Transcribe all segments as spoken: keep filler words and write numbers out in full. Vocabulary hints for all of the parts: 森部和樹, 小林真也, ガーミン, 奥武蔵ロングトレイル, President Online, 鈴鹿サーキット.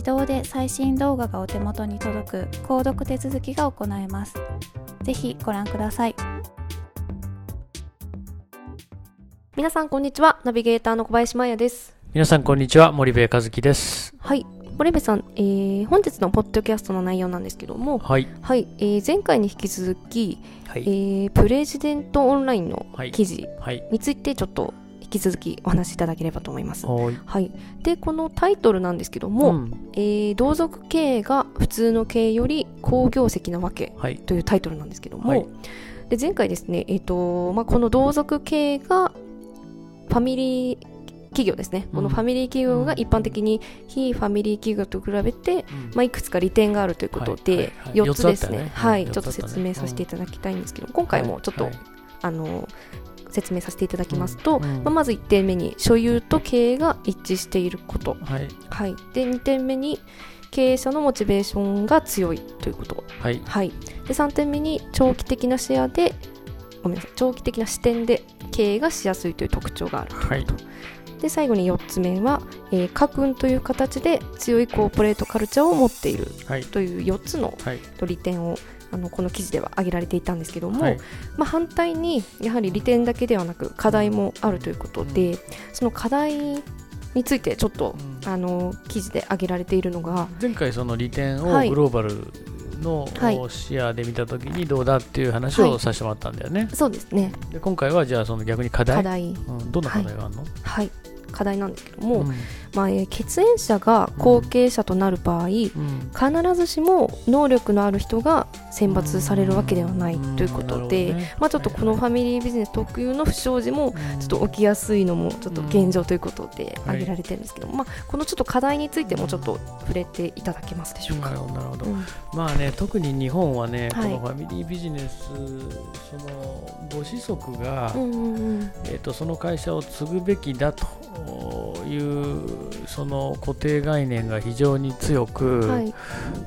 自動で最新動画がお手元に届く購読手続きが行えます。ぜひご覧ください。皆さんこんにちは。ナビゲーターの小林真也です。皆さんこんにちは。森部和樹です。はい。森部さん、えー、本日のポッドキャストの内容なんですけども、はいはいえー、前回に引き続き、はいえー、プレジデントオンラインの記事についてちょっと、はいはい引き続きお話しいただければと思います。はい、はい、でこのタイトルなんですけども、うんえー、同族経営が普通の経営より好業績なわけというタイトルなんですけども、はい、で前回ですね、えーとまあ、この同族経営がファミリー企業ですね、うん、このファミリー企業が一般的に非ファミリー企業と比べて、うんまあ、いくつか利点があるということで、はいはいはい、よっつですね、はい、ちょっと説明させていただきたいんですけど、うん、今回もちょっと、はいはい、あの説明させていただきますと、うんまあ、まずいってんめに所有と経営が一致していること、はいはい、でにてんめに経営者のモチベーションが強いということ、はいはい、でさんてんめに長期的な視野でごめんなさい長期的な視点で経営がしやすいという特徴があるということ、はい、で最後によっつめは、えー、家訓という形で強いコーポレートカルチャーを持っているというよっつの利点を、はいはいあのこの記事では挙げられていたんですけども、はいまあ、反対にやはり利点だけではなく課題もあるということで、うん、その課題についてちょっと、うん、あの記事で挙げられているのが前回その利点をグローバルの視野で見たときにどうだっていう話をさせてもらったんだよね、はいはい、そうですねで今回はじゃあその逆に課題、課題、うん、どんな課題があるの、はいはい課題なんですけども、うんまあえー、血縁者が後継者となる場合、うん、必ずしも能力のある人が選抜されるわけではないということで、うんうんねまあ、ちょっとこのファミリービジネス特有の不祥事もちょっと起きやすいのもちょっと現状ということで挙げられてるんですけど、うんはいまあ、このちょっと課題についてもちょっと触れていただけますでしょうか。なるほどなるほど、うんまあね、特に日本はね、はい、このファミリービジネスそのご子息が、うんうんうんえーと、その会社を継ぐべきだというその固定概念が非常に強く、はい、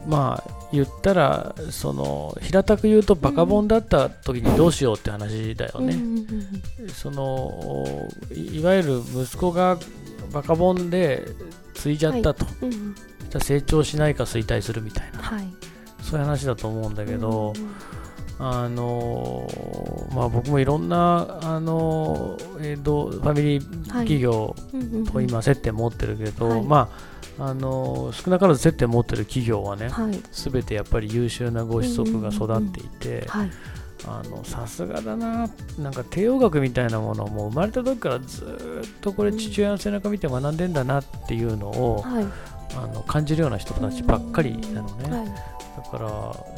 まあ言ったらその平たく言うとバカボンだった時にどうしようって話だよね、うん、そのいわゆる息子がバカボンで継いじゃったと、はいうん、じゃ成長しないか衰退するみたいな、はい、そういう話だと思うんだけど、うんあのまあ、僕もいろんなあの、えー、とファミリー企業と今接点持ってるけど、はいまあ、あの少なからず接点持ってる企業はね、はい、全てやっぱり優秀なご子息が育っていてさすがだな、なんか帝王学みたいなものをもう生まれた時からずっとこれ父親の背中見て学んでんだなっていうのを、はい、あの感じるような人たちばっかりなのね、うんはいだから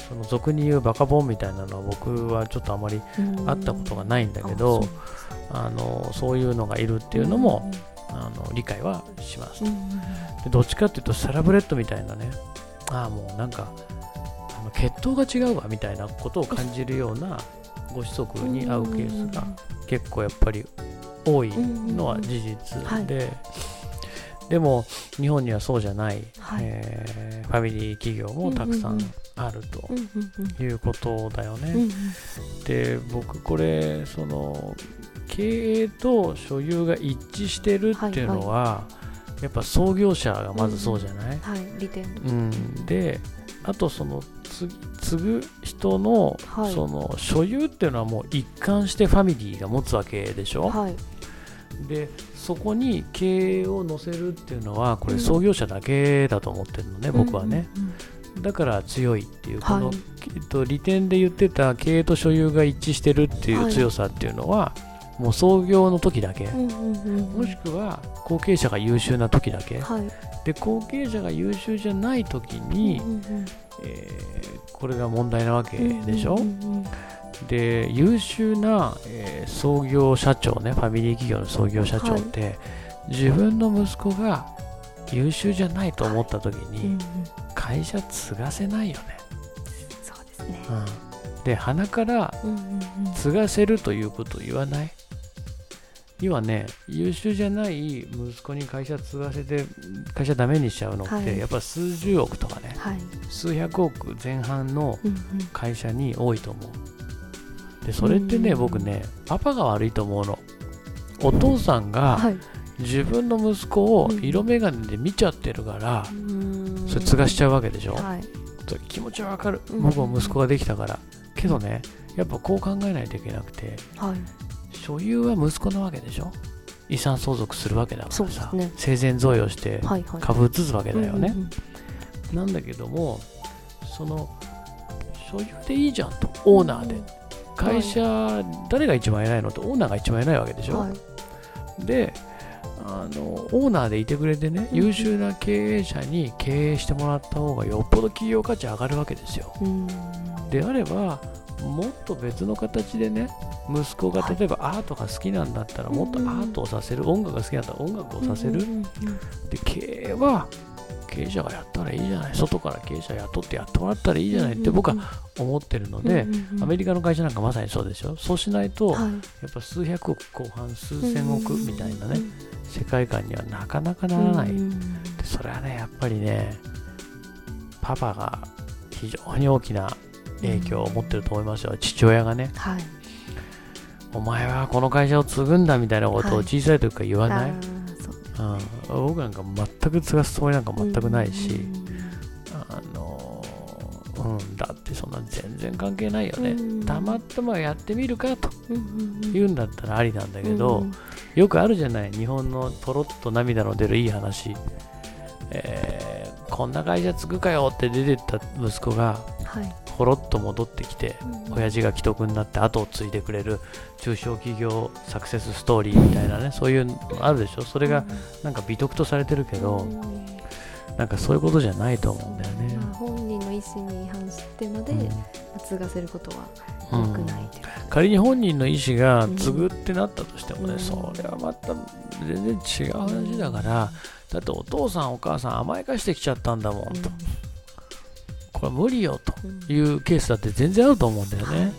その俗に言うバカボンみたいなのは僕はちょっとあまり会ったことがないんだけど、うん、あのそういうのがいるっていうのも、うん、あの理解はします、うん、でどっちかっていうとサラブレッドみたいなね、ああもうなんかあの血統が違うわみたいなことを感じるようなご子息に会うケースが結構やっぱり多いのは事実で、うんうんはい、でも日本にはそうじゃない、はいえー、ファミリー企業もたくさんあるということだよね、うんうんうん、で僕これその経営と所有が一致してるっていうのは、はいはい、やっぱ創業者がまずそうじゃない、うんはい利点うん、であとその継ぐ人の、はい、その所有っていうのはもう一貫してファミリーが持つわけでしょ、はいでそこに経営を乗せるっていうのはこれ創業者だけだと思ってるのね、うん、僕はね、うんうん、だから強いっていう、はい、この、えっと、利点で言ってた経営と所有が一致してるっていう強さっていうのは、はい、もう創業の時だけ、うんうんうん、もしくは後継者が優秀な時だけ、はい、で後継者が優秀じゃない時に、うんうんうんえー、これが問題なわけでしょ、うんうんうんで優秀な、えー、創業社長ねファミリー企業の創業社長って、はい、自分の息子が優秀じゃないと思った時に、はいうんうん、会社継がせないよねそうですね、うん、で鼻から継がせるということを言わない、うんうんうん、今ね優秀じゃない息子に会社継がせて会社ダメにしちゃうのって、はい、やっぱ数十億とかね、はい、数百億前半の会社に多いと思う、うんうんでそれってね、うん、僕ねパパが悪いと思うのお父さんが自分の息子を色眼鏡で見ちゃってるから、うん、それ継がしちゃうわけでしょ、はい、それ気持ちはわかる僕も息子ができたから、うん、けどねやっぱこう考えないといけなくて、はい、所有は息子なわけでしょ遺産相続するわけだからさ、ね、生前贈与して株移すわけだよね、はいはいうんうん、なんだけどもその所有でいいじゃんとオーナーで、うん会社、はい、誰が一番偉いのってオーナーが一番偉いわけでしょ、はい、であのオーナーでいてくれてね、うん、優秀な経営者に経営してもらった方がよっぽど企業価値上がるわけですよ、うん、であればもっと別の形でね息子が例えばアートが好きなんだったらもっとアートをさせる、うん、音楽が好きなんだったら音楽をさせる、うんうんうん、で経営は経営者がやったらいいじゃない外から経営者雇ってやってもらったらいいじゃないって僕は思ってるので、うんうんうん、アメリカの会社なんかまさにそうでしょそうしないと、はい、やっぱ数百億後半数千億みたいなね、うんうん、世界観にはなかなかならない、うんうん、でそれはねやっぱりねパパが非常に大きな影響を持ってると思いますよ父親がね、はい、お前はこの会社を継ぐんだみたいなことを小さい時から言わない、はいうん、僕なんか全く継がすつもりなんか全くないし、うんあのうん、だってそんな全然関係ないよね、うん、たまたまやってみるかと言うんだったらありなんだけど、うん、よくあるじゃない日本のとろっと涙の出るいい話、えー、こんな会社継ぐかよって出てった息子が、はいほろっと戻ってきて親父が既得になって後を継いでくれる中小企業サクセスストーリーみたいなねそういうのあるでしょそれがなんか美徳とされてるけどなんかそういうことじゃないと思うんだよね、まあ、本人の意思に違反してまで継がせることは良くないという、うん、仮に本人の意思が継ぐってなったとしてもね、うん、それはまた全然違う話だからだってお父さんお母さん甘やかしてきちゃったんだもんと、うん無理よというケースだって全然あると思うんだよね、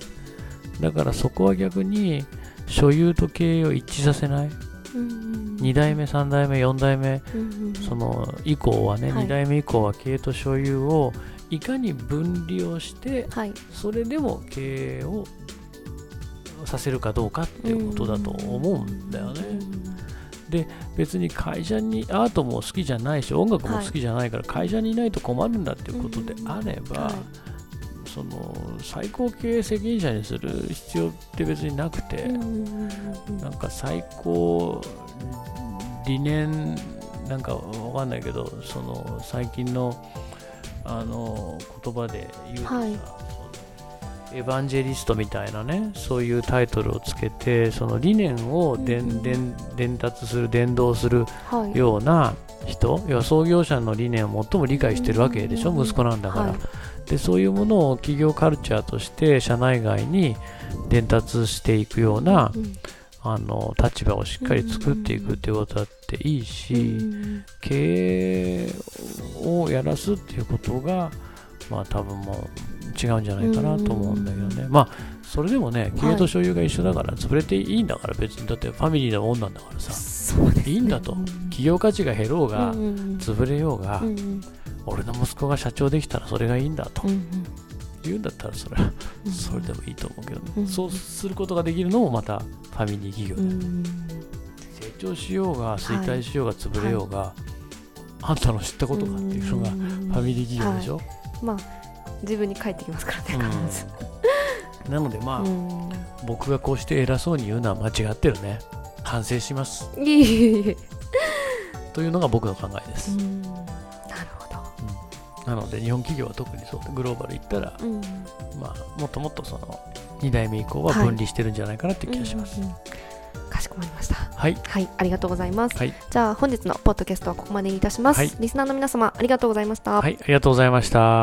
うん、だからそこは逆に所有と経営を一致させない、うん、に代目さん代目よん代目、うん、その以降はね、はい、に代目以降は経営と所有をいかに分離をして、はい、それでも経営をさせるかどうかっていうことだと思うんだよね、うんで別に会社にアートも好きじゃないし音楽も好きじゃないから会社にいないと困るんだっていうことであれば、はい、その最高経営責任者にする必要って別になくて、うん、なんか最高理念なんかわかんないけどその最近のあの言葉で言うとさ、はいエヴァンジェリストみたいなねそういうタイトルをつけてその理念をでん、うん、でん伝達する伝道するような人、はい、要は創業者の理念を最も理解してるわけでしょ、うんうんうん、息子なんだから、はい、でそういうものを企業カルチャーとして社内外に伝達していくような、うん、あの立場をしっかり作っていくっていうことだっていいし、うん、経営をやらすっていうことがまあ多分もう違うんじゃないかなと思うんだけどね、うん、まあそれでもね経営と所有が一緒だから、はい、潰れていいんだから別にだってファミリーなもんなんだからさ、そうですね、いいんだと、うん、企業価値が減ろうが、うんうんうん、潰れようが、うんうん、俺の息子が社長できたらそれがいいんだと、うんうん、言うんだったらそれはそれでもいいと思うけど、ね、うん、そうすることができるのもまたファミリー企業だよ、うん、成長しようが衰退しようが潰れようが、はい、あんたの知ったことかっていうのがファミリー企業でしょ、はい、まあ、自分に返ってきますからね、うん、なのでまあ、うん、僕がこうして偉そうに言うのは間違ってるね、反省します、いえいえいえというのが僕の考えです。うん、なるほど、うん、なので日本企業は特にそうグローバル行ったら、うん、まあ、もっともっとそのに代目以降は分離してるんじゃないかなって気がします、はい、うんうんうん、かしこまりました、はいはい、ありがとうございます、はい、じゃあ本日のポッドキャストはここまでにいたします、はい、リスナーの皆様ありがとうございました、はい、ありがとうございました。